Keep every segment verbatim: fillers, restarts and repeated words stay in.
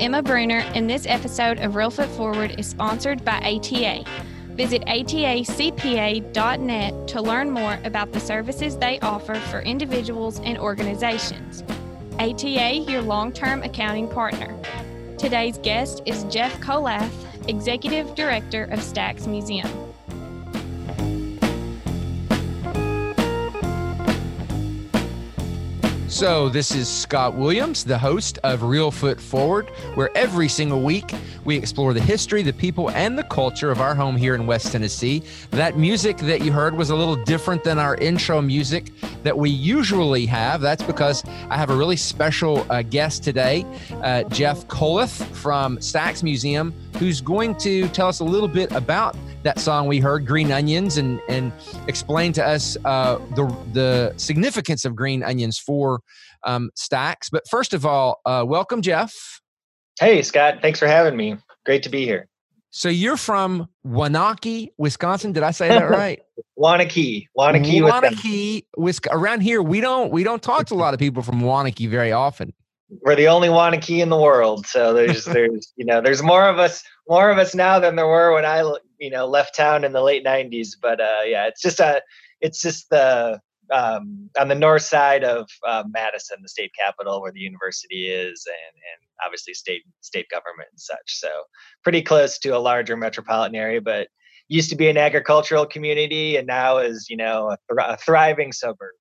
Emma Bruner, and this episode of Real Foot Forward is sponsored by A T A. Visit A T A C P A dot net to learn more about the services they offer for individuals and organizations. A T A, your long-term accounting partner. Today's guest is Jeff Kollath, Executive Director of Stax Museum. So this is Scott Williams, the host of Real Foot Forward, where every single week we explore the history, the people, and the culture of our home here in West Tennessee. That music that you heard was a little different than our intro music that we usually have. That's because I have a really special uh, guest today, uh, Jeff Kollath from Stax Museum, who's going to tell us a little bit about that song we heard, Green Onions, and and explain to us uh, the, the significance of Green Onions for um, Stax. But first of all, uh, welcome, Jeff. Hey, Scott. Thanks for having me. Great to be here. So you're from Waunakee, Wisconsin. Did I say that right? Waunakee, Waunakee, Waunakee, Wisconsin. Around here, we don't we don't talk to a lot of people from Waunakee very often. We're the only Waunakee in the world, so there's there's you know there's more of us more of us now than there were when I you know left town in the late nineties. But uh, yeah, it's just a it's just the um, on the north side of uh, Madison, the state capital, where the university is, and and obviously state state government and such. So pretty close to a larger metropolitan area, but used to be an agricultural community, and now is you know a, thr- a thriving suburb.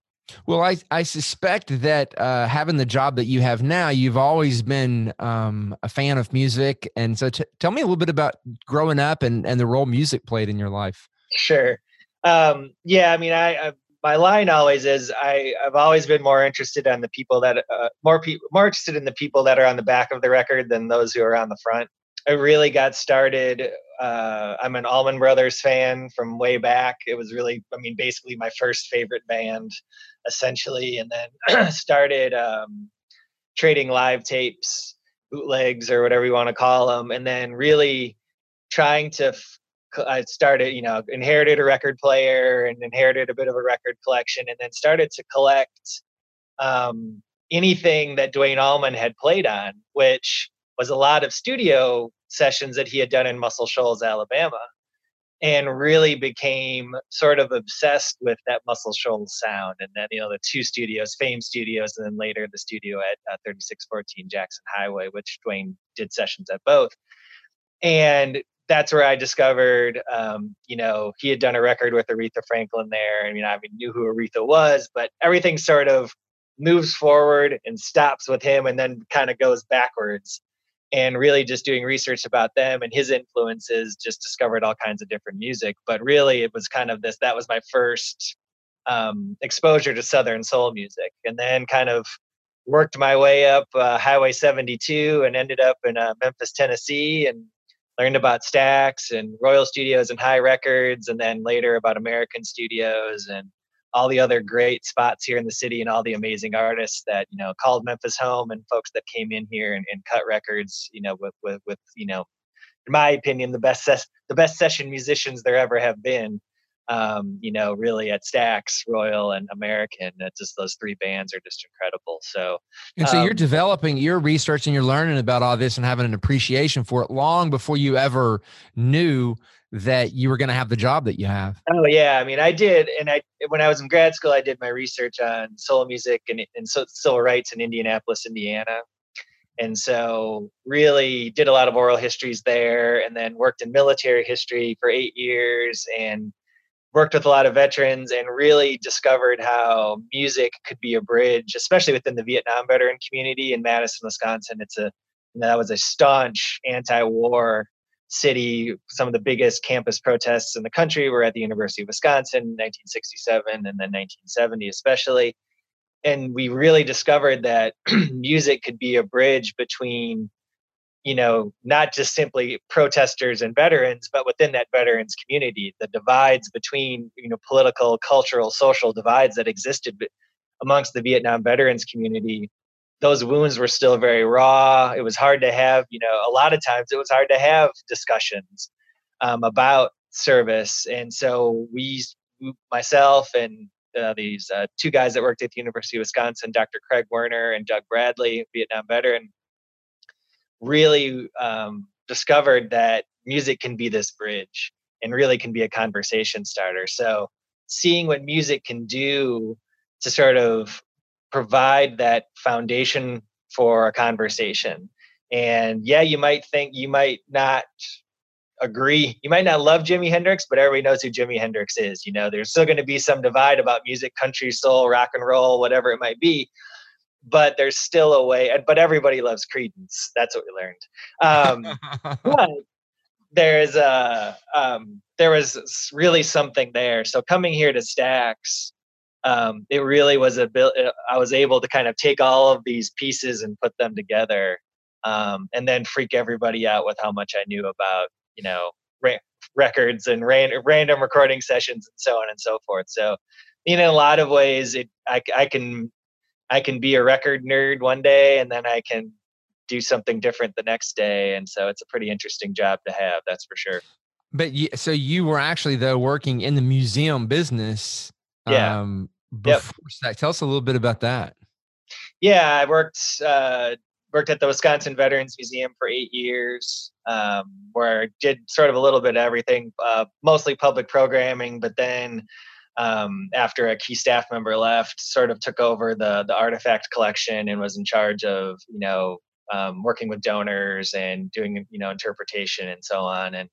Well, I, I suspect that uh, having the job that you have now, you've always been um, a fan of music. And so t- tell me a little bit about growing up and, and the role music played in your life. Sure. Um, yeah, I mean, I, I my line always is I, I've always been more interested on the people that uh, more people more interested in the people that are on the back of the record than those who are on the front. I really got started. Uh, I'm an Allman Brothers fan from way back. It was really, I mean, basically my first favorite band, essentially. And then started um, trading live tapes, bootlegs, or whatever you want to call them. And then really trying to, f- I started, you know, inherited a record player and inherited a bit of a record collection, and then started to collect um, anything that Duane Allman had played on, which was a lot of studio sessions that he had done in Muscle Shoals, Alabama, and really became sort of obsessed with that Muscle Shoals sound. And then, you know, the two studios, Fame Studios, and then later the studio at uh, thirty-six fourteen Jackson Highway, which Duane did sessions at both. And that's where I discovered, um, you know, he had done a record with Aretha Franklin there. I mean, I knew who Aretha was, but everything sort of moves forward and stops with him and then kind of goes backwards. And really just doing research about them and his influences, just discovered all kinds of different music. But really it was kind of this, that was my first um, exposure to Southern soul music. And then kind of worked my way up uh, Highway seventy-two and ended up in uh, Memphis, Tennessee, and learned about Stax and Royal Studios and High Records. And then later about American Studios and all the other great spots here in the city and all the amazing artists that, you know, called Memphis home, and folks that came in here and, and cut records, you know, with, with, with, you know, in my opinion, the best, ses- the best session musicians there ever have been, um, you know, really at Stax, Royal, and American. That's just, those three bands are just incredible. So, and so um, you're developing, you're researching, you're learning about all this and having an appreciation for it long before you ever knew that you were going to have the job that you have. Oh yeah. I mean, I did. And I, when I was in grad school, I did my research on soul music and, and so, civil rights in Indianapolis, Indiana. And so really did a lot of oral histories there, and then worked in military history for eight years and worked with a lot of veterans, and really discovered how music could be a bridge, especially within the Vietnam veteran community in Madison, Wisconsin. It's a, that was a staunch anti-war city. Some of the biggest campus protests in the country were at the University of Wisconsin in nineteen sixty-seven and then nineteen seventy especially. And we really discovered that music could be a bridge between, you know, not just simply protesters and veterans, but within that veterans community, the divides between, you know, political, cultural, social divides that existed amongst the Vietnam veterans community. Those wounds were still very raw. It was hard to have, you know, a lot of times it was hard to have discussions um, about service. And so we, myself and uh, these uh, two guys that worked at the University of Wisconsin, Doctor Craig Werner and Doug Bradley, Vietnam veteran, really um, discovered that music can be this bridge and really can be a conversation starter. So seeing what music can do to sort of provide that foundation for a conversation. And yeah, you might think you might not agree. You might not love Jimi Hendrix, but everybody knows who Jimi Hendrix is. You know, there's still going to be some divide about music, country, soul, rock and roll, whatever it might be. But there's still a way. But everybody loves Credence. That's what we learned. Um, but there is a um, there was really something there. So coming here to Stax, um, it really was a build. I was able to kind of take all of these pieces and put them together, um, and then freak everybody out with how much I knew about, you know, ra- records and ran- random recording sessions and so on and so forth. So, you know, in a lot of ways, it I, I can. I can be a record nerd one day and then I can do something different the next day. And so it's a pretty interesting job to have. That's for sure. But you, so you were actually though working in the museum business. Yeah. Um, before yep. Tell us a little bit about that. Yeah. I worked, uh, worked at the Wisconsin Veterans Museum for eight years, um, where I did sort of a little bit of everything, uh, mostly public programming, but then, Um, after a key staff member left, sort of took over the the artifact collection and was in charge of, you know, um, working with donors and doing, you know, interpretation and so on. And,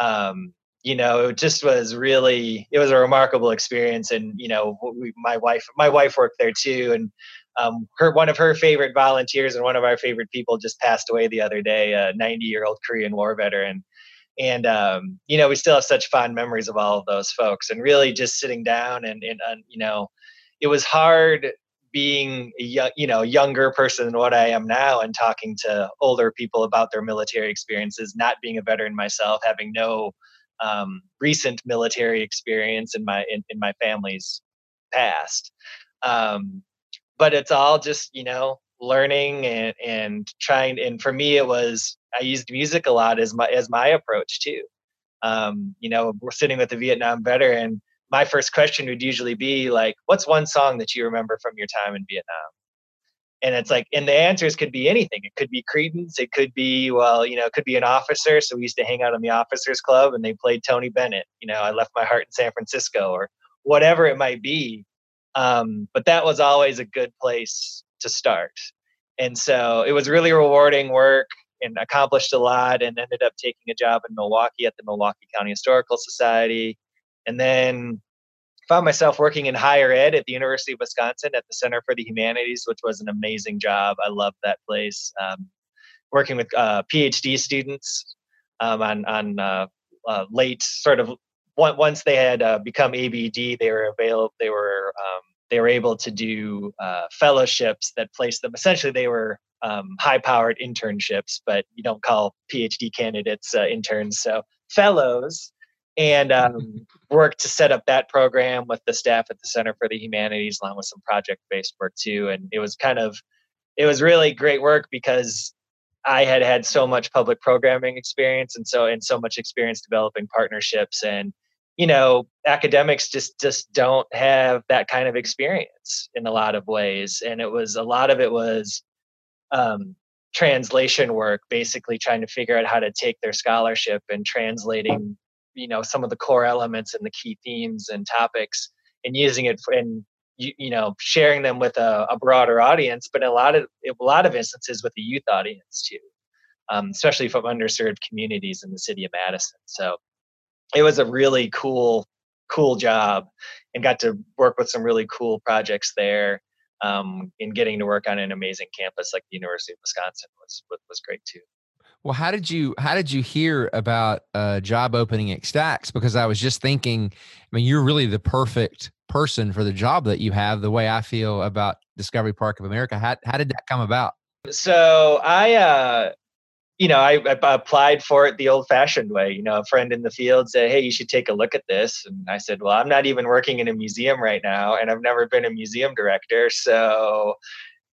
um, you know, it just was really, it was a remarkable experience. And, you know, we, my wife, my wife worked there too. And um, her, one of her favorite volunteers and one of our favorite people just passed away the other day, a ninety year old Korean War veteran. And, um, you know, we still have such fond memories of all of those folks and really just sitting down and, and uh, you know, it was hard being, a young, you know, younger person than what I am now and talking to older people about their military experiences, not being a veteran myself, having no um, recent military experience in my in, in my family's past. Um, but it's all just, you know, learning and, and trying. And for me, it was, I used music a lot as my, as my approach too. Um, you know, we're sitting with a Vietnam veteran. My first question would usually be like, what's one song that you remember from your time in Vietnam? And it's like, and the answers could be anything. It could be Credence. It could be, well, you know, it could be an officer. So we used to hang out in the officers club and they played Tony Bennett. You know, I left my heart in San Francisco or whatever it might be. Um, but that was always a good place to start. And so it was really rewarding work. And accomplished a lot and ended up taking a job in Milwaukee at the Milwaukee County Historical Society. And then found myself working in higher ed at the University of Wisconsin at the Center for the Humanities, which was an amazing job. I loved that place. Um, working with uh, PhD students um, on, on uh, uh, late sort of once they had uh, become A B D, they were available. They were um, they were able to do uh, fellowships that placed them. Essentially, they were Um, high-powered internships, but you don't call PhD candidates uh, interns, so fellows, and um, worked to set up that program with the staff at the Center for the Humanities, along with some project-based work too. And it was kind of, it was really great work because I had had so much public programming experience, and so and so much experience developing partnerships. And you know, academics just just don't have that kind of experience in a lot of ways. And it was a lot of it was. Um, translation work, basically trying to figure out how to take their scholarship and translating, you know, some of the core elements and the key themes and topics and using it for, and, you, you know, sharing them with a, a broader audience, but in a lot of, a lot of instances with the youth audience too, um, especially from underserved communities in the city of Madison. So it was a really cool, cool job and got to work with some really cool projects there. Um, and getting to work on an amazing campus like the University of Wisconsin was was great too. Well, how did you how did you hear about a job opening at Stax? Because I was just thinking, I mean, you're really the perfect person for the job that you have. The way I feel about Discovery Park of America, how how did that come about? So I, uh, you know, I, I applied for it the old-fashioned way. You know, a friend in the field said, "Hey, you should take a look at this." And I said, "Well, I'm not even working in a museum right now, and I've never been a museum director." So,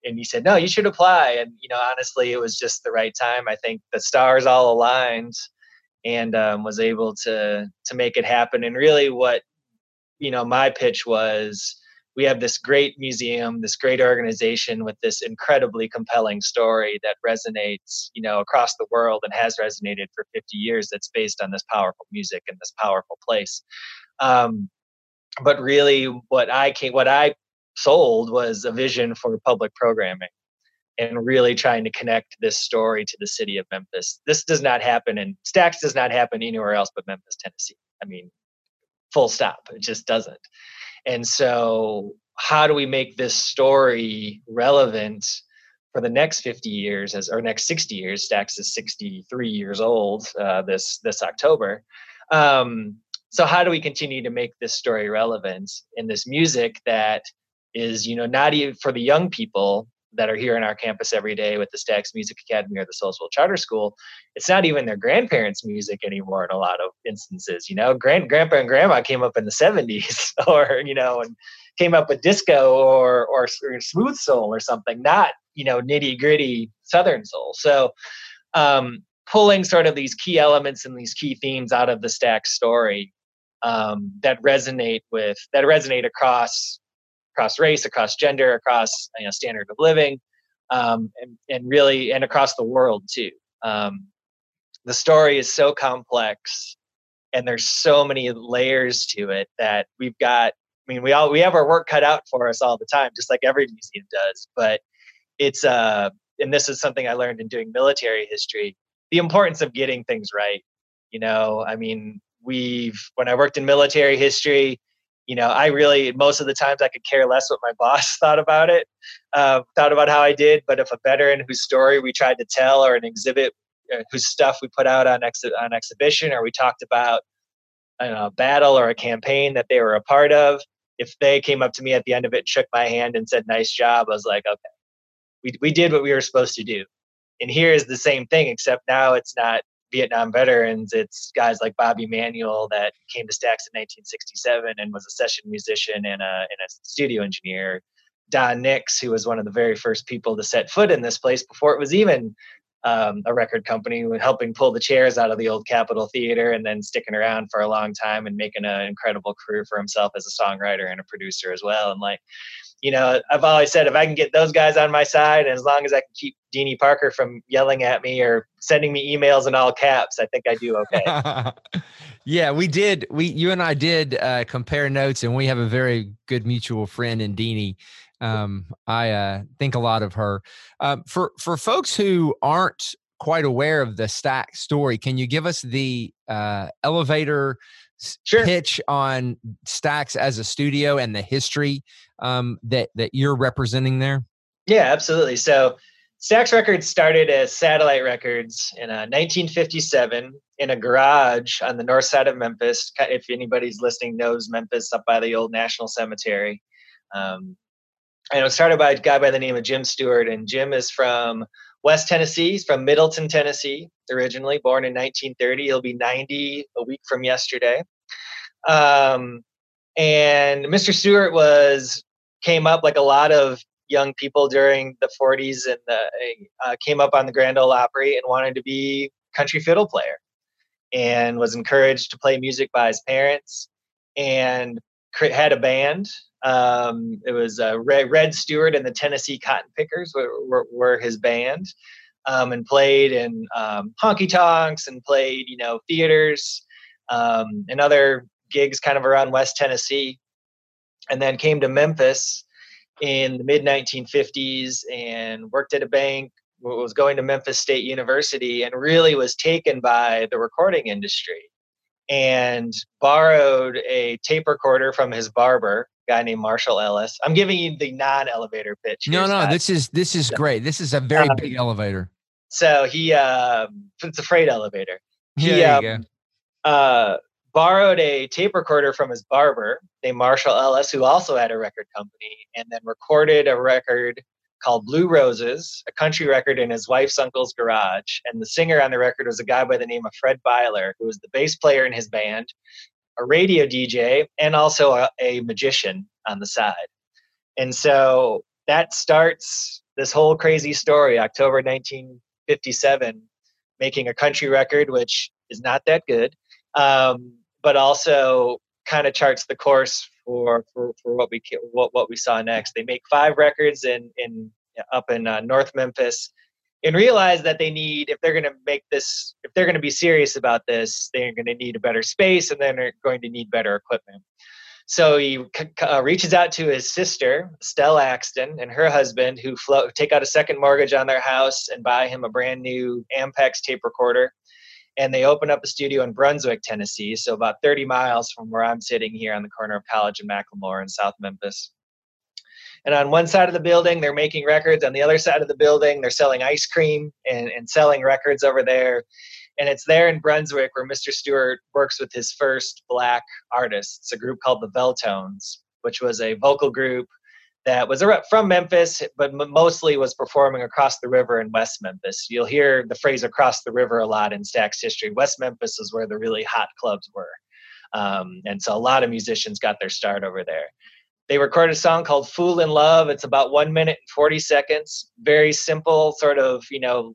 and he said, "No, you should apply." And you know, honestly, it was just the right time. I think the stars all aligned, and um, was able to to make it happen. And really, what you know, my pitch was. we have this great museum, this great organization with this incredibly compelling story that resonates, you know, across the world and has resonated for fifty years. That's based on this powerful music and this powerful place. Um, but really, what I came, what I sold was a vision for public programming and really trying to connect this story to the city of Memphis. This does not happen, and Stax does not happen anywhere else but Memphis, Tennessee. I mean, full stop. It just doesn't. And so how do we make this story relevant for the next fifty years, as or next sixty years? Stax is sixty-three years old uh, this this October. Um, so how do we continue to make this story relevant in this music that is, you know, not even for the young people that are here in our campus every day with the Stax Music Academy or the Soulsville Charter School? It's not even their grandparents' music anymore in a lot of instances. You know, grand grandpa and grandma came up in the seventies, or, you know, and came up with disco or, or or smooth soul or something, not, you know, nitty gritty Southern soul. So um, pulling sort of these key elements and these key themes out of the Stax story um, that resonate with that resonate across. across race, across gender, across, you know, standard of living, um, and, and really, and across the world too. Um, the story is so complex and there's so many layers to it that we've got, I mean, we all, we have our work cut out for us all the time, just like every museum does, but it's, uh, and this is something I learned in doing military history, the importance of getting things right. You know, I mean, we've, when I worked in military history, you know, I really, most of the times I could care less what my boss thought about it, uh, thought about how I did. But if a veteran whose story we tried to tell, or an exhibit uh, whose stuff we put out on, ex- on exhibition, or we talked about, I don't know, a battle or a campaign that they were a part of, if they came up to me at the end of it, shook my hand and said, nice job, I was like, okay, we we did what we were supposed to do. And here is the same thing, except now it's not Vietnam veterans, it's guys like Bobby Manuel that came to Stax in nineteen sixty-seven and was a session musician and a, and a studio engineer. Don Nix, who was one of the very first people to set foot in this place before it was even um, a record company, helping pull the chairs out of the old Capitol Theater and then sticking around for a long time and making an incredible career for himself as a songwriter and a producer as well. And like, you know, I've always said, if I can get those guys on my side, and as long as I can keep Deanie Parker from yelling at me or sending me emails in all caps, I think I do okay. Yeah, we did. We, you and I did uh, compare notes, and we have a very good mutual friend in Deanie. Um, I uh, think a lot of her. Uh, for for folks who aren't quite aware of the Stax story, can you give us the uh, elevator Sure. pitch on Stax as a studio and the history um, that, that you're representing there? Yeah, absolutely. So Stax Records started as Satellite Records in uh, nineteen fifty-seven in a garage on the north side of Memphis. If anybody's listening knows Memphis, up by the old National Cemetery. Um, and it was started by a guy by the name of Jim Stewart. And Jim is from West Tennessee. He's from Middleton, Tennessee, originally, born in nineteen thirty. He'll be ninety a week from yesterday. Um, and Mister Stewart was came up like a lot of young people during the forties, and the, uh, came up on the Grand Ole Opry and wanted to be a country fiddle player, and was encouraged to play music by his parents, and had a band. Um, it was uh, Red, Red Stewart and the Tennessee Cotton Pickers were, were, were his band, um, and played in um, honky tonks and played, you know, theaters um, and other gigs kind of around West Tennessee, and then came to Memphis in the mid nineteen fifties and worked at a bank, was going to Memphis State University, and really was taken by the recording industry, and borrowed a tape recorder from his barber, a guy named Marshall Ellis. I'm giving you the non-elevator pitch. No, no, Scott. this is this is so, great. This is a very um, big elevator. So he, uh, it's a freight elevator. He, yeah, there you um, go. Uh, borrowed a tape recorder from his barber named Marshall Ellis, who also had a record company, and then recorded a record called Blue Roses, a country record, in his wife's uncle's garage. And the singer on the record was a guy by the name of Fred Byler, who was the bass player in his band, a radio D J, and also a, a magician on the side. And so that starts this whole crazy story, October nineteen fifty-seven, making a country record, which is not that good, um, but also kind of charts the course for for, for what we what what we saw next. They make five records in in up in uh, North Memphis, and realize that they need, if they're going to make this, if they're going to be serious about this, they're going to need a better space, and then they're going to need better equipment. So he uh, reaches out to his sister, Stella Axton, and her husband, who flo- take out a second mortgage on their house and buy him a brand new Ampex tape recorder. And they open up a studio in Brunswick, Tennessee, so about thirty miles from where I'm sitting here on the corner of College and McLemore in South Memphis. And on one side of the building, they're making records. On the other side of the building, they're selling ice cream and, and selling records over there. And it's there in Brunswick where Mister Stewart works with his first black artists, a group called the Veltones, which was a vocal group that was from Memphis, but mostly was performing across the river in West Memphis. You'll hear the phrase across the river a lot in Stax history. West Memphis is where the really hot clubs were. Um, and so a lot of musicians got their start over there. They recorded a song called Fool in Love. It's about one minute and forty seconds. Very simple, sort of, you know,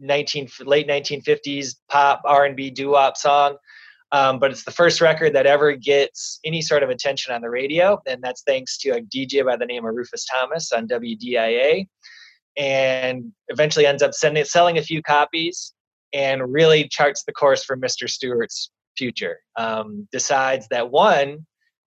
nineteen late nineteen fifties pop, R and B, doo-wop song. Um, but it's the first record that ever gets any sort of attention on the radio. And that's thanks to a D J by the name of Rufus Thomas on W D I A. And eventually ends up sending, selling a few copies and really charts the course for Mister Stewart's future. Um, decides that, one,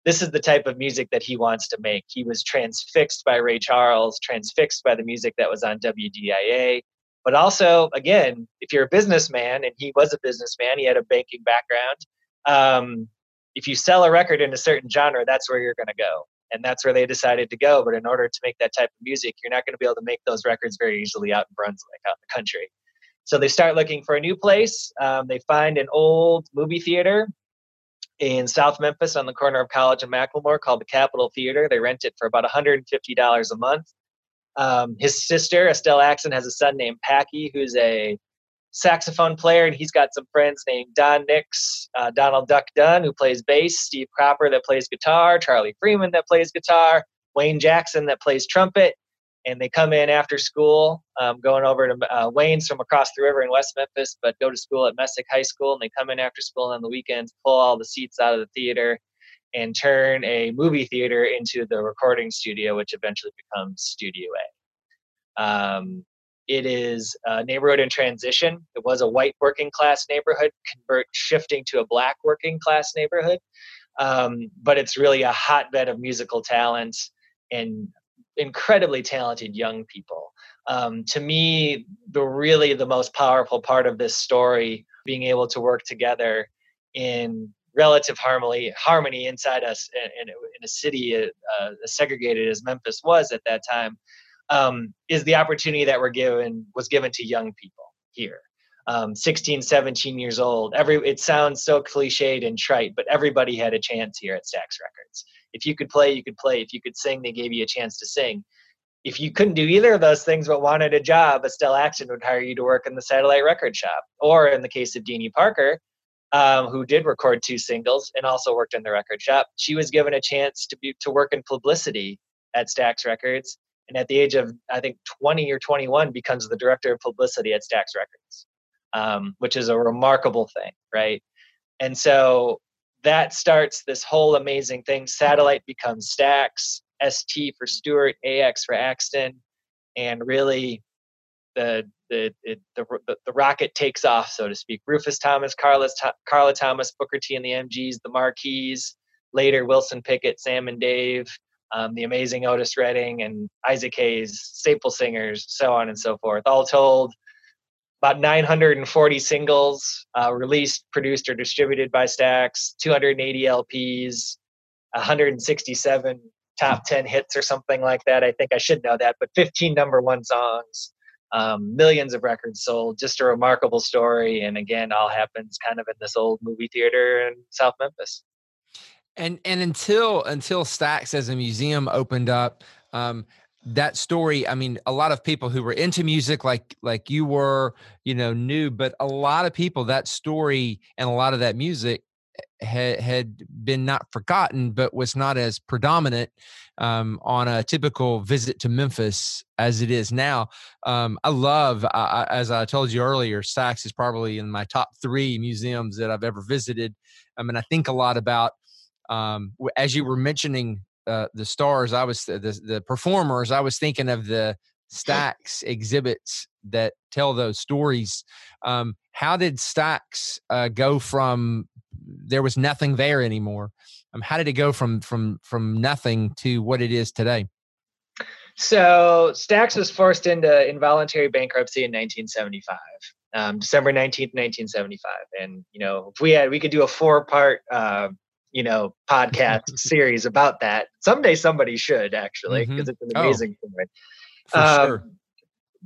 this is the type of music that he wants to make. He was transfixed by Ray Charles, transfixed by the music that was on W D I A. But also, again, if you're a businessman, and he was a businessman, he had a banking background, um, if you sell a record in a certain genre, that's where you're going to go. And that's where they decided to go. But in order to make that type of music, you're not going to be able to make those records very easily out in Brunswick, out in the country. So they start looking for a new place. Um, they find an old movie theater in South Memphis on the corner of College and McLemore called the Capitol Theater. They rent it for about one hundred fifty dollars a month. Um, his sister, Estelle Axon, has a son named Packy, who's a saxophone player, and he's got some friends named Don Nix, uh, Donald Duck Dunn, who plays bass, Steve Cropper, that plays guitar, Charlie Freeman, that plays guitar, Wayne Jackson, that plays trumpet. And they come in after school, um, going over to uh, Wayne's from across the river in West Memphis, but go to school at Messick High School. And they come in after school and on the weekends, pull all the seats out of the theater and turn a movie theater into the recording studio, which eventually becomes Studio A. Um, it is a neighborhood in transition. It was a white working class neighborhood, convert shifting to a black working class neighborhood. Um, but it's really a hotbed of musical talent and incredibly talented young people. Um, to me, the really the most powerful part of this story, being able to work together in relative harmony, harmony inside us in, in, in a city uh, as segregated as Memphis was at that time, um, is the opportunity that we're given was given to young people here. Um, sixteen, seventeen years old. Every it sounds so cliched and trite, but everybody had a chance here at Stax Records. If you could play, you could play. If you could sing, they gave you a chance to sing. If you couldn't do either of those things but wanted a job, Estelle Axon would hire you to work in the satellite record shop. Or in the case of Deanie Parker, um, who did record two singles and also worked in the record shop, she was given a chance to be, to work in publicity at Stax Records. And at the age of, I think, twenty or twenty-one, becomes the director of publicity at Stax Records, um, which is a remarkable thing, right? And so that starts this whole amazing thing. Satellite becomes Stax, S T for Stewart, A X for Axton, and really the the it, the the rocket takes off, so to speak. Rufus Thomas, Carlos, Carla Thomas, Booker T and the M Gs, the Mar-Keys, later Wilson Pickett, Sam and Dave, um, the amazing Otis Redding, and Isaac Hayes, staple singers, so on and so forth. All told, about nine hundred forty singles uh, released, produced, or distributed by Stax, two hundred eighty L Ps, one hundred sixty-seven top ten hits or something like that. I think I should know that, but fifteen number one songs, um, millions of records sold, just a remarkable story. And again, all happens kind of in this old movie theater in South Memphis. And and until, until Stax as a museum opened up, um, that story, I mean, a lot of people who were into music like like you were, you know, knew, but a lot of people, that story and a lot of that music had, had been not forgotten, but was not as predominant um, on a typical visit to Memphis as it is now. Um, I love, I, as I told you earlier, Stax is probably in my top three museums that I've ever visited. I mean, I think a lot about um, as you were mentioning uh, the stars, I was the, the performers, I was thinking of the Stax exhibits that tell those stories. Um, how did Stax uh, go from there was nothing there anymore? Um, how did it go from from from nothing to what it is today? So Stax was forced into involuntary bankruptcy in nineteen seventy-five, um, December nineteenth, nineteen seventy-five. And, you know, if we had, we could do a four part, uh, you know, podcast series about that. Someday somebody should actually, because mm-hmm. it's an amazing oh, story. For um, sure.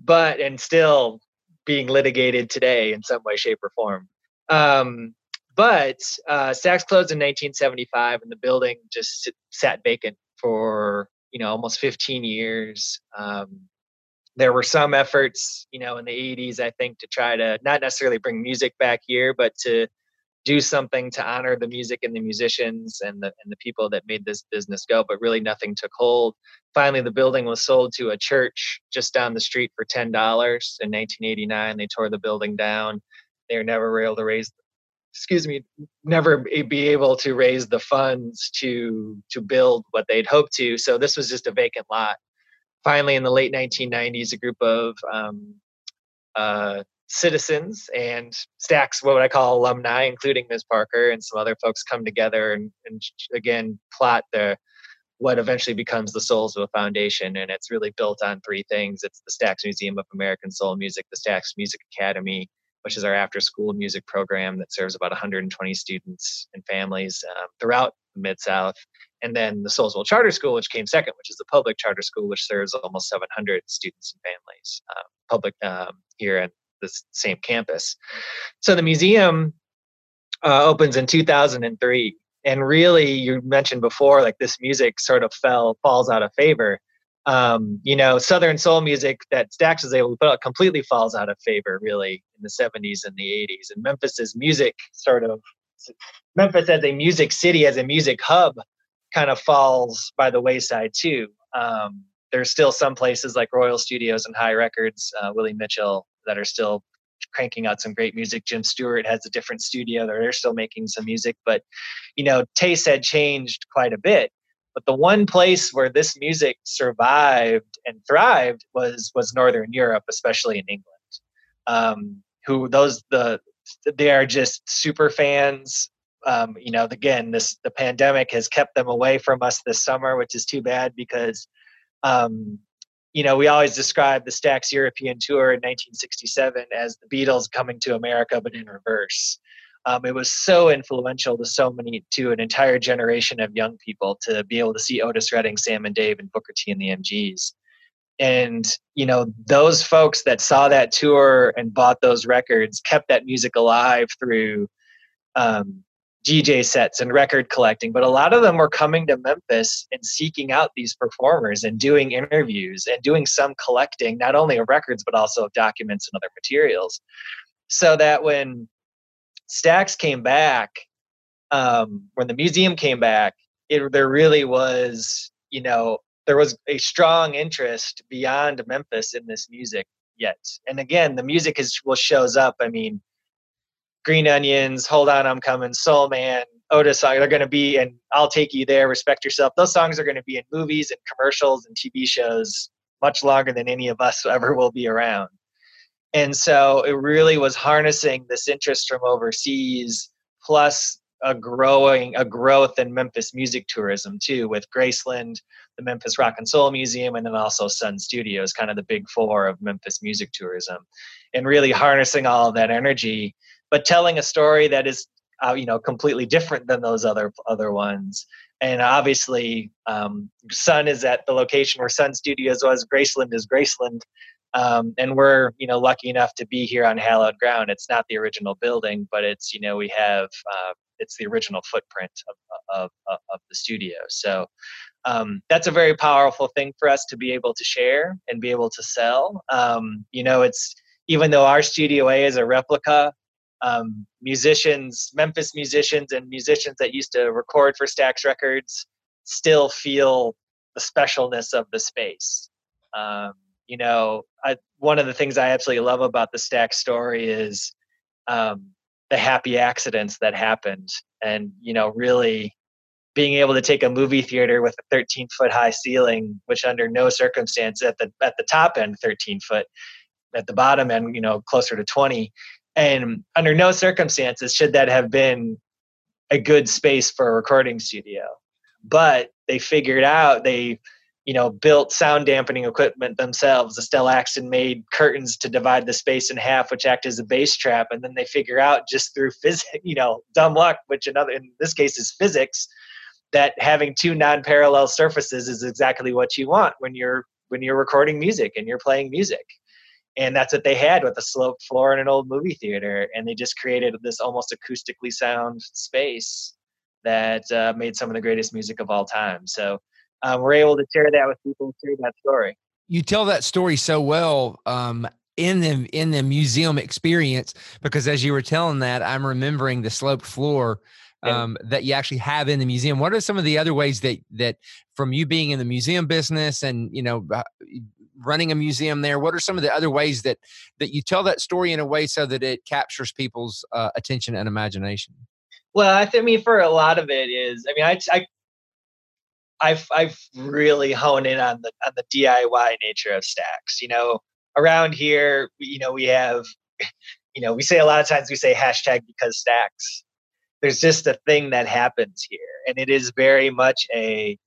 But, and still being litigated today in some way, shape or form. Um, but uh, Stax closed in nineteen seventy-five and the building just sit, sat vacant for, you know, almost fifteen years. Um, there were some efforts, you know, in the eighties, I think, to try to not necessarily bring music back here, but to do something to honor the music and the musicians and the and the people that made this business go, but really nothing took hold. Finally, the building was sold to a church just down the street for ten dollars in nineteen eighty-nine. They tore the building down. They were never able to raise, excuse me, never be able to raise the funds to to build what they'd hoped to. So this was just a vacant lot. Finally, in the late nineteen nineties, a group of um, uh, citizens and Stax, what would I call alumni, including Miz Parker and some other folks, come together and, and again plot the what eventually becomes the Soulsville Foundation. And it's really built on three things. It's the Stax Museum of American Soul Music, the Stax Music Academy, which is our after-school music program that serves about one hundred twenty students and families um, throughout Mid-South. And then the Soulsville Charter School, which came second, which is the public charter school, which serves almost seven hundred students and families uh, public um, here at the same campus. So the museum uh, opens in two thousand three. And really, you mentioned before, like this music sort of fell, falls out of favor. Um, you know, Southern soul music that Stax was able to put out completely falls out of favor, really, in the seventies and the eighties. And Memphis's music sort of, Memphis as a music city, as a music hub, kind of falls by the wayside too. Um, there's still some places like Royal Studios and High Records, uh, Willie Mitchell, that are still cranking out some great music. Jim Stewart has a different studio there. They're still making some music, but, you know, taste had changed quite a bit. But the one place where this music survived and thrived was was Northern Europe, especially in England. Um, who those the they are just super fans. Um, you know, again, this the pandemic has kept them away from us this summer, which is too bad because, um, you know, we always describe the Stax European tour in nineteen sixty-seven as the Beatles coming to America, but in reverse. Um, it was so influential to so many, to an entire generation of young people to be able to see Otis Redding, Sam and Dave, and Booker T and the M Gs. And, you know, those folks that saw that tour and bought those records kept that music alive through um, D J sets and record collecting. But a lot of them were coming to Memphis and seeking out these performers and doing interviews and doing some collecting, not only of records, but also of documents and other materials. So that when Stax came back, um, when the museum came back, it, there really was, you know, there was a strong interest beyond Memphis in this music yet. And again, the music is what shows up. I mean, Green Onions, Hold On, I'm Coming, Soul Man, Otis, they're going to be, and I'll Take You There, Respect Yourself. Those songs are going to be in movies and commercials and T V shows much longer than any of us ever will be around. And so it really was harnessing this interest from overseas, plus a growing a growth in Memphis music tourism too, with Graceland, the Memphis Rock and Soul Museum, and then also Sun Studios, kind of the big four of Memphis music tourism, and really harnessing all of that energy, but telling a story that is uh, you know completely different than those other other ones. And obviously, um, Sun is at the location where Sun Studios was. Graceland is Graceland. Um, and we're, you know, lucky enough to be here on hallowed ground. It's not the original building, but it's, you know, we have, uh, it's the original footprint of, of, of the studio. So um, that's a very powerful thing for us to be able to share and be able to sell. Um, you know, it's, even though our Studio A is a replica, um, musicians, Memphis musicians and musicians that used to record for Stax Records still feel the specialness of the space. Um, You know, I, one of the things I absolutely love about the Stax story is um, the happy accidents that happened, and you know, really being able to take a movie theater with a thirteen foot high ceiling, which under no circumstance at the at the top end thirteen foot, at the bottom end, you know, closer to twenty, and under no circumstances should that have been a good space for a recording studio. But they figured out, they, you know, built sound dampening equipment themselves. Estelle Axton made curtains to divide the space in half, which act as a bass trap. And then they figure out just through physics, you know, dumb luck, which another, in this case is physics, that having two non-parallel surfaces is exactly what you want when you're, when you're recording music and you're playing music. And that's what they had with a sloped floor in an old movie theater. And they just created this almost acoustically sound space that uh, made some of the greatest music of all time. So um, we're able to share that with people through that story. You tell that story so well um, in the in the museum experience, because as you were telling that, I'm remembering the sloped floor um, yeah. that you actually have in the museum. What are some of the other ways that that from you being in the museum business and, you know, running a museum there, what are some of the other ways that that you tell that story in a way so that it captures people's uh, attention and imagination? Well, I, th- I mean, for a lot of it is, I mean, I, I, I've, I've really honed in on the, on the D I Y nature of Stax. You know, around here, you know, we have, you know, we say a lot of times we say hashtag because Stax. There's just a thing that happens here, and it is very much a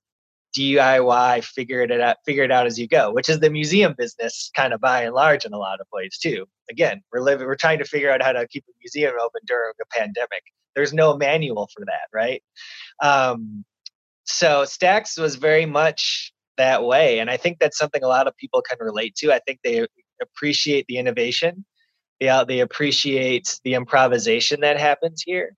D I Y, figure it out, figure it out as you go, which is the museum business kind of by and large in a lot of ways too. Again, we're living, we're trying to figure out how to keep a museum open during a pandemic. There's no manual for that, right? Um, so Stax was very much that way. And I think that's something a lot of people can relate to. I think they appreciate the innovation. They, they appreciate the improvisation that happens here.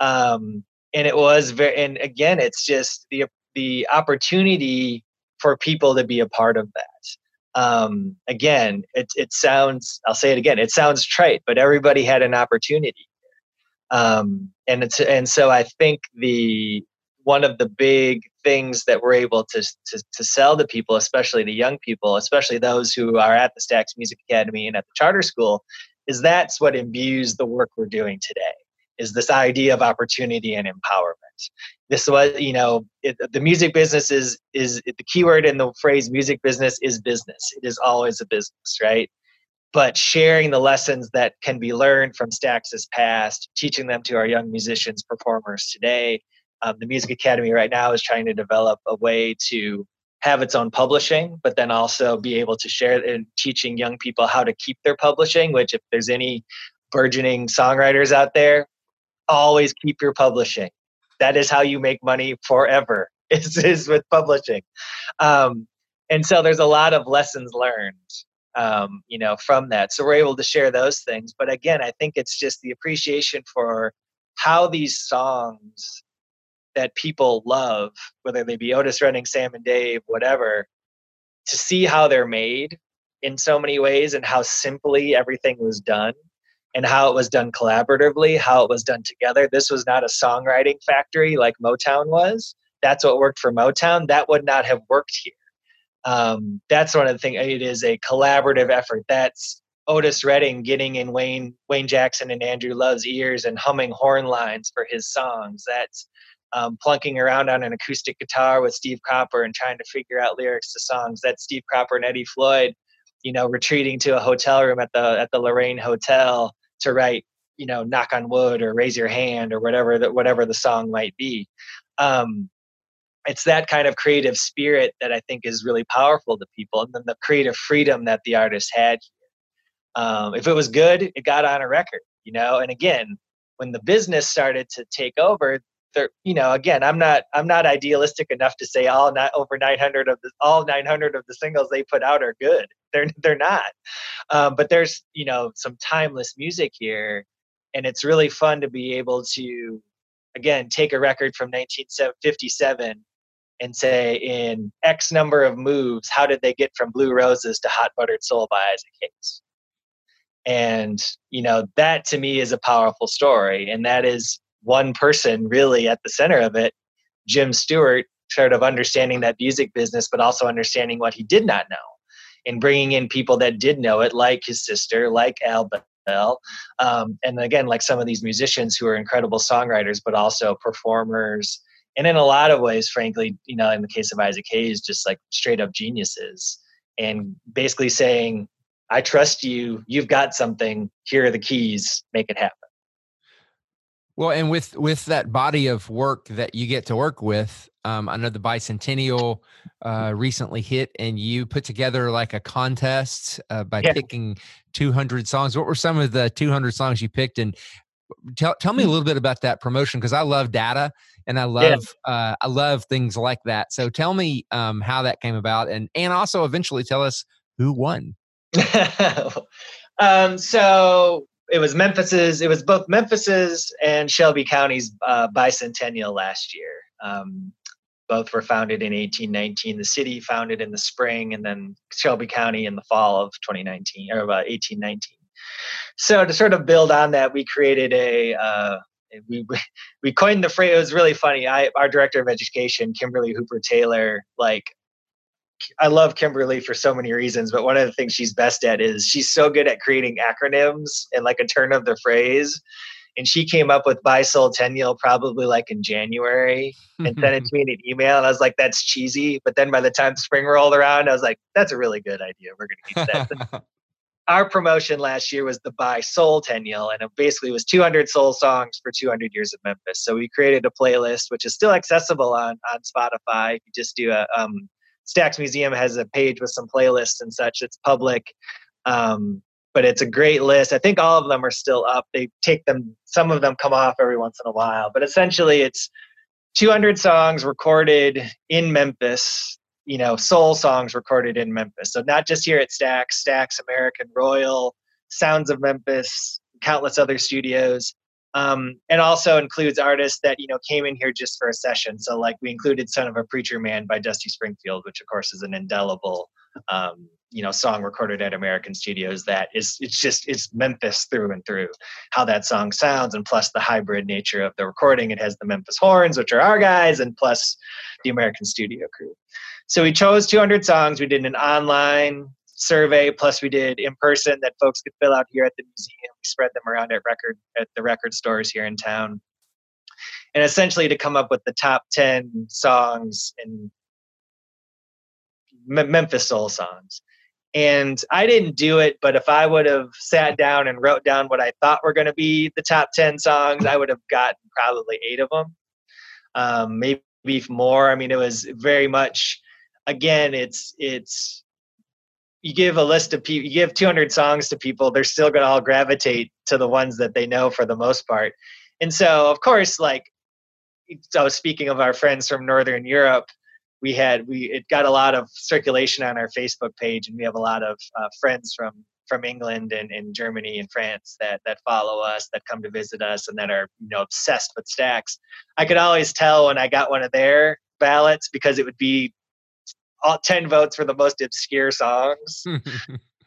Um, and it was very, and again, it's just the the opportunity for people to be a part of that. Um, again, it, it sounds, I'll say it again, it sounds trite, but everybody had an opportunity. Um, and it's, and so I think the, one of the big things that we're able to, to, to sell to people, especially to young people, especially those who are at the Stax Music Academy and at the charter school, is that's what imbues the work we're doing today. Is this idea of opportunity and empowerment. This was, you know, it, the music business is, is it, the keyword in the phrase music business is business. It is always a business, right? But sharing the lessons that can be learned from Stax's past, teaching them to our young musicians, performers today. Um, the Music Academy right now is trying to develop a way to have its own publishing, but then also be able to share and teaching young people how to keep their publishing, which if there's any burgeoning songwriters out there, always keep your publishing. That is how you make money forever, is, is with publishing. Um, and so there's a lot of lessons learned, um, you know, from that. So we're able to share those things. But again, I think it's just the appreciation for how these songs that people love, whether they be Otis Redding, Sam and Dave, whatever, to see how they're made in so many ways and how simply everything was done. And how it was done collaboratively, how it was done together. This was not a songwriting factory like Motown was. That's what worked for Motown. That would not have worked here. Um, that's one of the things. It is a collaborative effort. That's Otis Redding getting in Wayne Wayne Jackson and Andrew Love's ears and humming horn lines for his songs. That's um, plunking around on an acoustic guitar with Steve Cropper and trying to figure out lyrics to songs. That's Steve Cropper and Eddie Floyd, you know, retreating to a hotel room at the at the Lorraine Hotel to write, you know, Knock on Wood or Raise Your Hand or whatever that whatever the song might be. Um, it's that kind of creative spirit that I think is really powerful to people, and then the creative freedom that the artist had here. Um, if it was good, it got on a record, you know. And again, when the business started to take over, there, you know, again, I'm not I'm not idealistic enough to say all not over nine hundred of the, all nine hundred of the singles they put out are good. They're they're not, um, but there's, you know, some timeless music here, and it's really fun to be able to, again, take a record from nineteen fifty-seven and say in X number of moves, how did they get from Blue Roses to Hot Buttered Soul by Isaac Hayes? And, you know, that to me is a powerful story, and that is one person really at the center of it, Jim Stewart, sort of understanding that music business, but also understanding what he did not know. And bringing in people that did know it, like his sister, like Al Bell, um, and again, like some of these musicians who are incredible songwriters, but also performers and in a lot of ways, frankly, you know, in the case of Isaac Hayes, just like straight up geniuses, and basically saying, I trust you, you've got something, here are the keys, make it happen. Well, and with, with that body of work that you get to work with, um, I know the bicentennial uh, recently hit, and you put together like a contest uh, by yeah. picking two hundred songs. What were some of the two hundred songs you picked? And tell tell me a little bit about that promotion, because I love data and I love yeah. uh, I love things like that. So tell me um, how that came about, and and also eventually tell us who won. um, so. It was Memphis's, it was both Memphis's and Shelby County's uh, bicentennial last year. Um, both were founded in eighteen nineteen. The city founded in the spring, and then Shelby County in the fall of twenty nineteen, or about eighteen nineteen. So to sort of build on that, we created a, uh, we we coined the phrase. It was really funny. I, our director of education, Kimberly Hooper Taylor, like, I love Kimberly for so many reasons, but one of the things she's best at is she's so good at creating acronyms and like a turn of the phrase. And she came up with bicentennial probably like in January and sent it to me in an email. And I was like, that's cheesy. But then by the time spring rolled around, I was like, that's a really good idea. We're going to keep that. Our promotion last year was the bicentennial, and it basically was two hundred soul songs for two hundred years of Memphis. So we created a playlist, which is still accessible on, on Spotify. You just do a, um, Stax Museum has a page with some playlists and such. It's public, um, but it's a great list. I think all of them are still up. They take them, some of them come off every once in a while, but essentially it's two hundred songs recorded in Memphis, you know, soul songs recorded in Memphis. So not just here at Stax, Stax, American, Royal, Sounds of Memphis, countless other studios. Um, and also includes artists that, you know, came in here just for a session. So like we included Son of a Preacher Man by Dusty Springfield, which of course is an indelible, um, you know, song recorded at American Studios that is, it's just, it's Memphis through and through, how that song sounds. And plus the hybrid nature of the recording, it has the Memphis horns, which are our guys, and plus the American studio crew. So we chose two hundred songs. We did an online survey, plus we did in person that folks could fill out here at the museum. We spread them around at record at the record stores here in town, and essentially to come up with the top ten songs in M- Memphis soul songs. And I didn't do it, but if I would have sat down and wrote down what I thought were going to be the top ten songs, I would have gotten probably eight of them, um, maybe more. I mean, it was very much, again, it's it's. You give a list of people, you give two hundred songs to people, they're still going to all gravitate to the ones that they know for the most part. And so, of course, like I was speaking of our friends from Northern Europe, we had, we, it got a lot of circulation on our Facebook page, and we have a lot of uh, friends from, from England and, and Germany and France that, that follow us, that come to visit us, and that are, you know, obsessed with Stax. I could always tell when I got one of their ballots, because it would be all ten votes for the most obscure songs,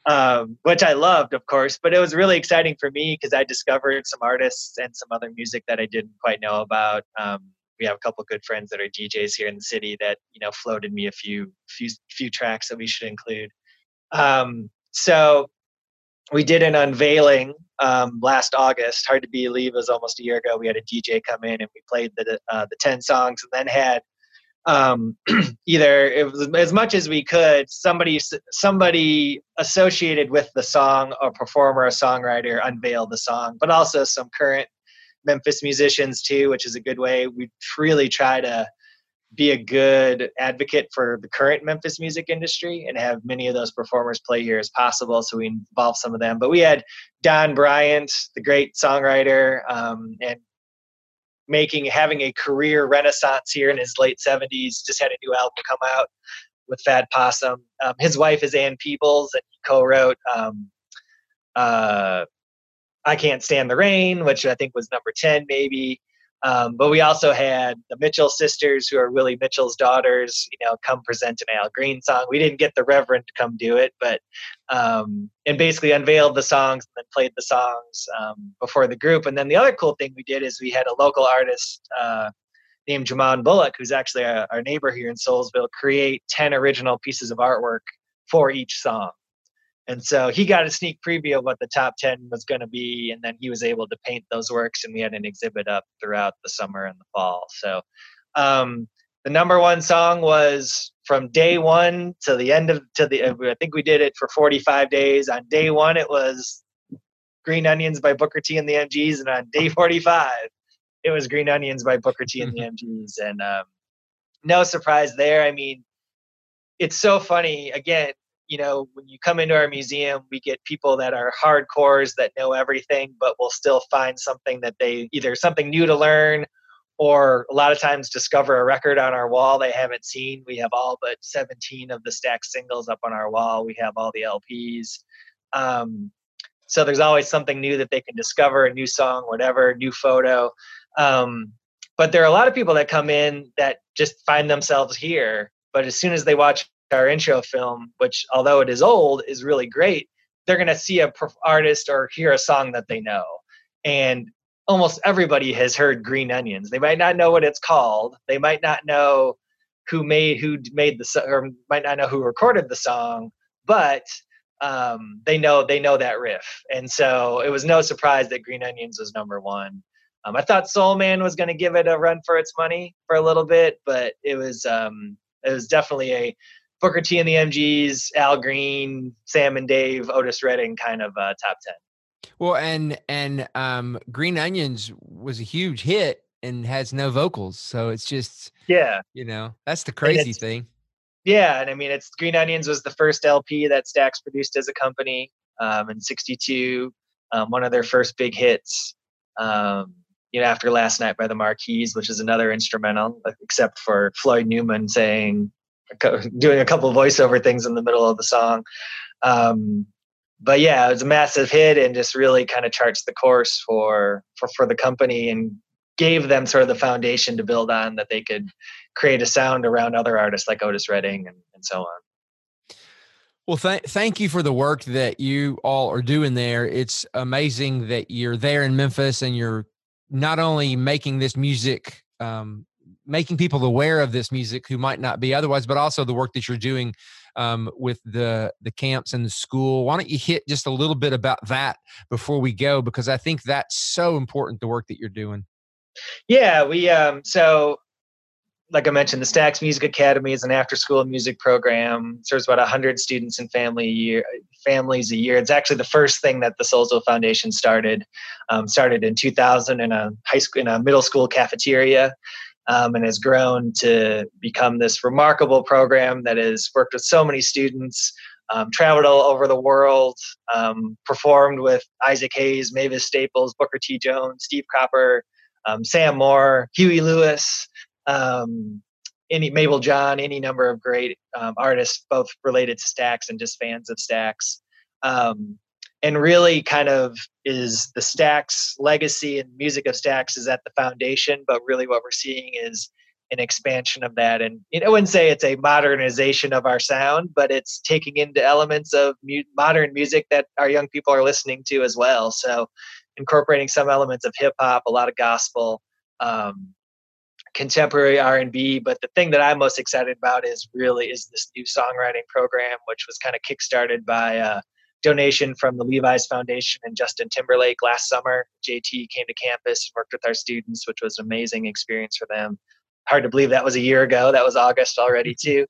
um, which I loved, of course, but it was really exciting for me because I discovered some artists and some other music that I didn't quite know about. Um, we have a couple of good friends that are D Js here in the city that, you know, floated me a few, few, few tracks that we should include. Um, so we did an unveiling um, last August. Hard to believe it was almost a year ago. We had a D J come in and we played the, uh, the ten songs, and then had Um, either it was as much as we could, somebody, somebody associated with the song, a performer, a songwriter, unveiled the song, but also some current Memphis musicians too, which is a good way. We really try to be a good advocate for the current Memphis music industry and have many of those performers play here as possible. So we involve some of them, but we had Don Bryant, the great songwriter, um, and making, having a career renaissance here in his late seventies, just had a new album come out with Fat Possum. Um, his wife is Ann Peebles, and he co-wrote um, uh, I Can't Stand the Rain, which I think was number ten maybe. Um, but we also had the Mitchell sisters, who are Willie Mitchell's daughters, you know, come present an Al Green song. We didn't get the Reverend to come do it, but, um, and basically unveiled the songs and then played the songs, um, before the group. And then the other cool thing we did is we had a local artist, uh, named Jamon Bullock, who's actually our, our neighbor here in Soulsville, create ten original pieces of artwork for each song. And so he got a sneak preview of what the top ten was going to be, and then he was able to paint those works, and we had an exhibit up throughout the summer and the fall. So Um, the number one song was from day one to the end of, to the, I think we did it for forty-five days. On day one, it was Green Onions by Booker T and the M Gs. And on day forty-five, it was Green Onions by Booker T and the M Gs. And um, no surprise there. I mean, it's so funny. Again, you know, when you come into our museum, we get people that are hardcores that know everything, but will still find something that they, either something new to learn, or a lot of times discover a record on our wall they haven't seen. We have all but seventeen of the Stax singles up on our wall. We have all the L Ps. Um, so there's always something new that they can discover, a new song, whatever, new photo. Um, but there are a lot of people that come in that just find themselves here. But as soon as they watch our intro film, which although it is old, is really great, they're going to see a perf- artist or hear a song that they know. And almost everybody has heard Green Onions. They might not know what it's called. They might not know who made, who made the song, or might not know who recorded the song, but um, they know, they know that riff. And so it was no surprise that Green Onions was number one. Um, I thought Soul Man was going to give it a run for its money for a little bit, but it was, um, it was definitely a Booker T and the M Gs, Al Green, Sam and Dave, Otis Redding kind of uh, top ten. Well, and and um, Green Onions was a huge hit and has no vocals, so it's just yeah, you know, that's the crazy thing. Yeah, and I mean, it's Green Onions was the first L P that Stax produced as a company um, in sixty-two, um, one of their first big hits. Um, You know, after Last Night by the Mar-Keys, which is another instrumental, except for Floyd Newman saying, doing a couple voiceover things in the middle of the song. Um, but yeah, it was a massive hit and just really kind of charts the course for, for, for the company and gave them sort of the foundation to build on that they could create a sound around other artists like Otis Redding and, and so on. Well, th- thank you for the work that you all are doing there. It's amazing that you're there in Memphis and you're not only making this music, um, making people aware of this music who might not be otherwise, but also the work that you're doing um, with the the camps and the school. Why don't you hit just a little bit about that before we go? Because I think that's so important, the work that you're doing. Yeah, we um, so like I mentioned, the Stax Music Academy is an after-school music program. It serves about one hundred students and family a year, families a year. It's actually the first thing that the Soulsville Foundation started. Um, started in two thousand in a high school, in a middle school cafeteria, um, and has grown to become this remarkable program that has worked with so many students, um, traveled all over the world, um, performed with Isaac Hayes, Mavis Staples, Booker T. Jones, Steve Cropper, um, Sam Moore, Huey Lewis, Um, any Mabel John, any number of great um, artists, both related to Stax and just fans of Stax, um, and really kind of is the Stax legacy and music of Stax is at the foundation. But really, what we're seeing is an expansion of that, and you know, I wouldn't say it's a modernization of our sound, but it's taking into elements of mu- modern music that our young people are listening to as well. So, incorporating some elements of hip hop, a lot of gospel. Um, contemporary R and B, but the thing that I'm most excited about is really is this new songwriting program, which was kind of kickstarted by a donation from the Levi's Foundation and Justin Timberlake last summer. J T came to campus and worked with our students, which was an amazing experience for them. Hard to believe that was a year ago. That was August already too.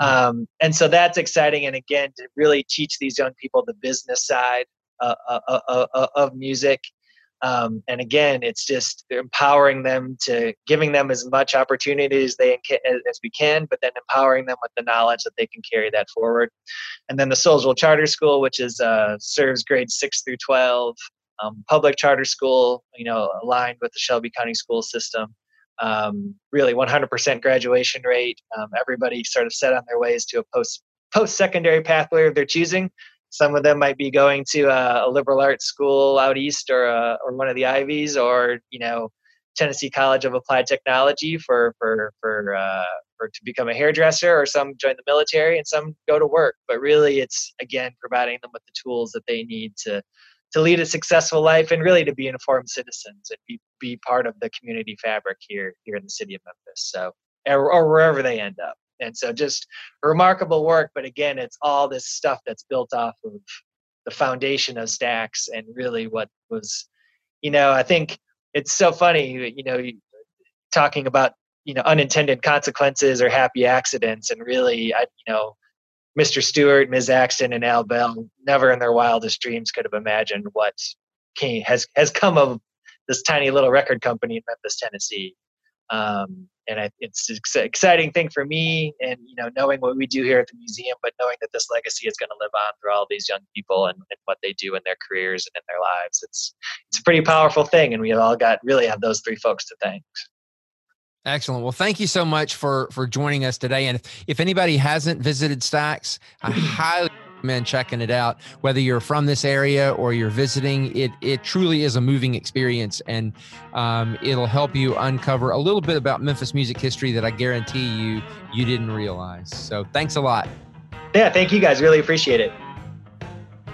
Um, and so that's exciting. And again, to really teach these young people the business side uh, uh, uh, uh, of music. Um, and again, it's just empowering them to giving them as much opportunity as they as we can, but then empowering them with the knowledge that they can carry that forward. And then the Soulsville Charter School, which is uh, serves grades six through twelve, um, public charter school, you know, aligned with the Shelby County school system. Um, really, one hundred percent graduation rate. Um, everybody sort of set on their ways to a post post-secondary pathway of their choosing. Some of them might be going to a, a liberal arts school out east, or a, or one of the Ivies, or you know, Tennessee College of Applied Technology for for for uh, for to become a hairdresser, or some join the military, and some go to work. But really, it's again providing them with the tools that they need to to lead a successful life and really to be informed citizens and be be part of the community fabric here here in the city of Memphis, so or, or wherever they end up. And so just remarkable work. But again, it's all this stuff that's built off of the foundation of Stax and really what was, you know, I think it's so funny, you know, talking about you know, unintended consequences or happy accidents. And really, I, you know, Mister Stewart, Miz Axton, and Al Bell never in their wildest dreams could have imagined what came, has has come of this tiny little record company in Memphis, Tennessee. Um, and I, it's an exciting thing for me, and, you know, knowing what we do here at the museum, but knowing that this legacy is going to live on through all these young people and, and what they do in their careers and in their lives. It's, it's a pretty powerful thing. And we all got really have those three folks to thank. Excellent. Well, thank you so much for, for joining us today. And if, if anybody hasn't visited Stax, I highly recommend checking it out, whether you're from this area or you're visiting. It it truly is a moving experience, and um, it'll help you uncover a little bit about Memphis music history that I guarantee you, you didn't realize. So thanks a lot. Yeah, thank you guys. Really appreciate it.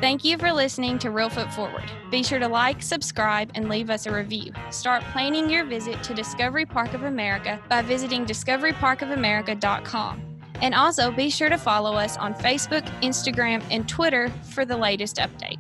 Thank you for listening to Real Foot Forward. Be sure to like, subscribe, and leave us a review. Start planning your visit to Discovery Park of America by visiting discovery park of america dot com. And also be sure to follow us on Facebook, Instagram, and Twitter for the latest updates.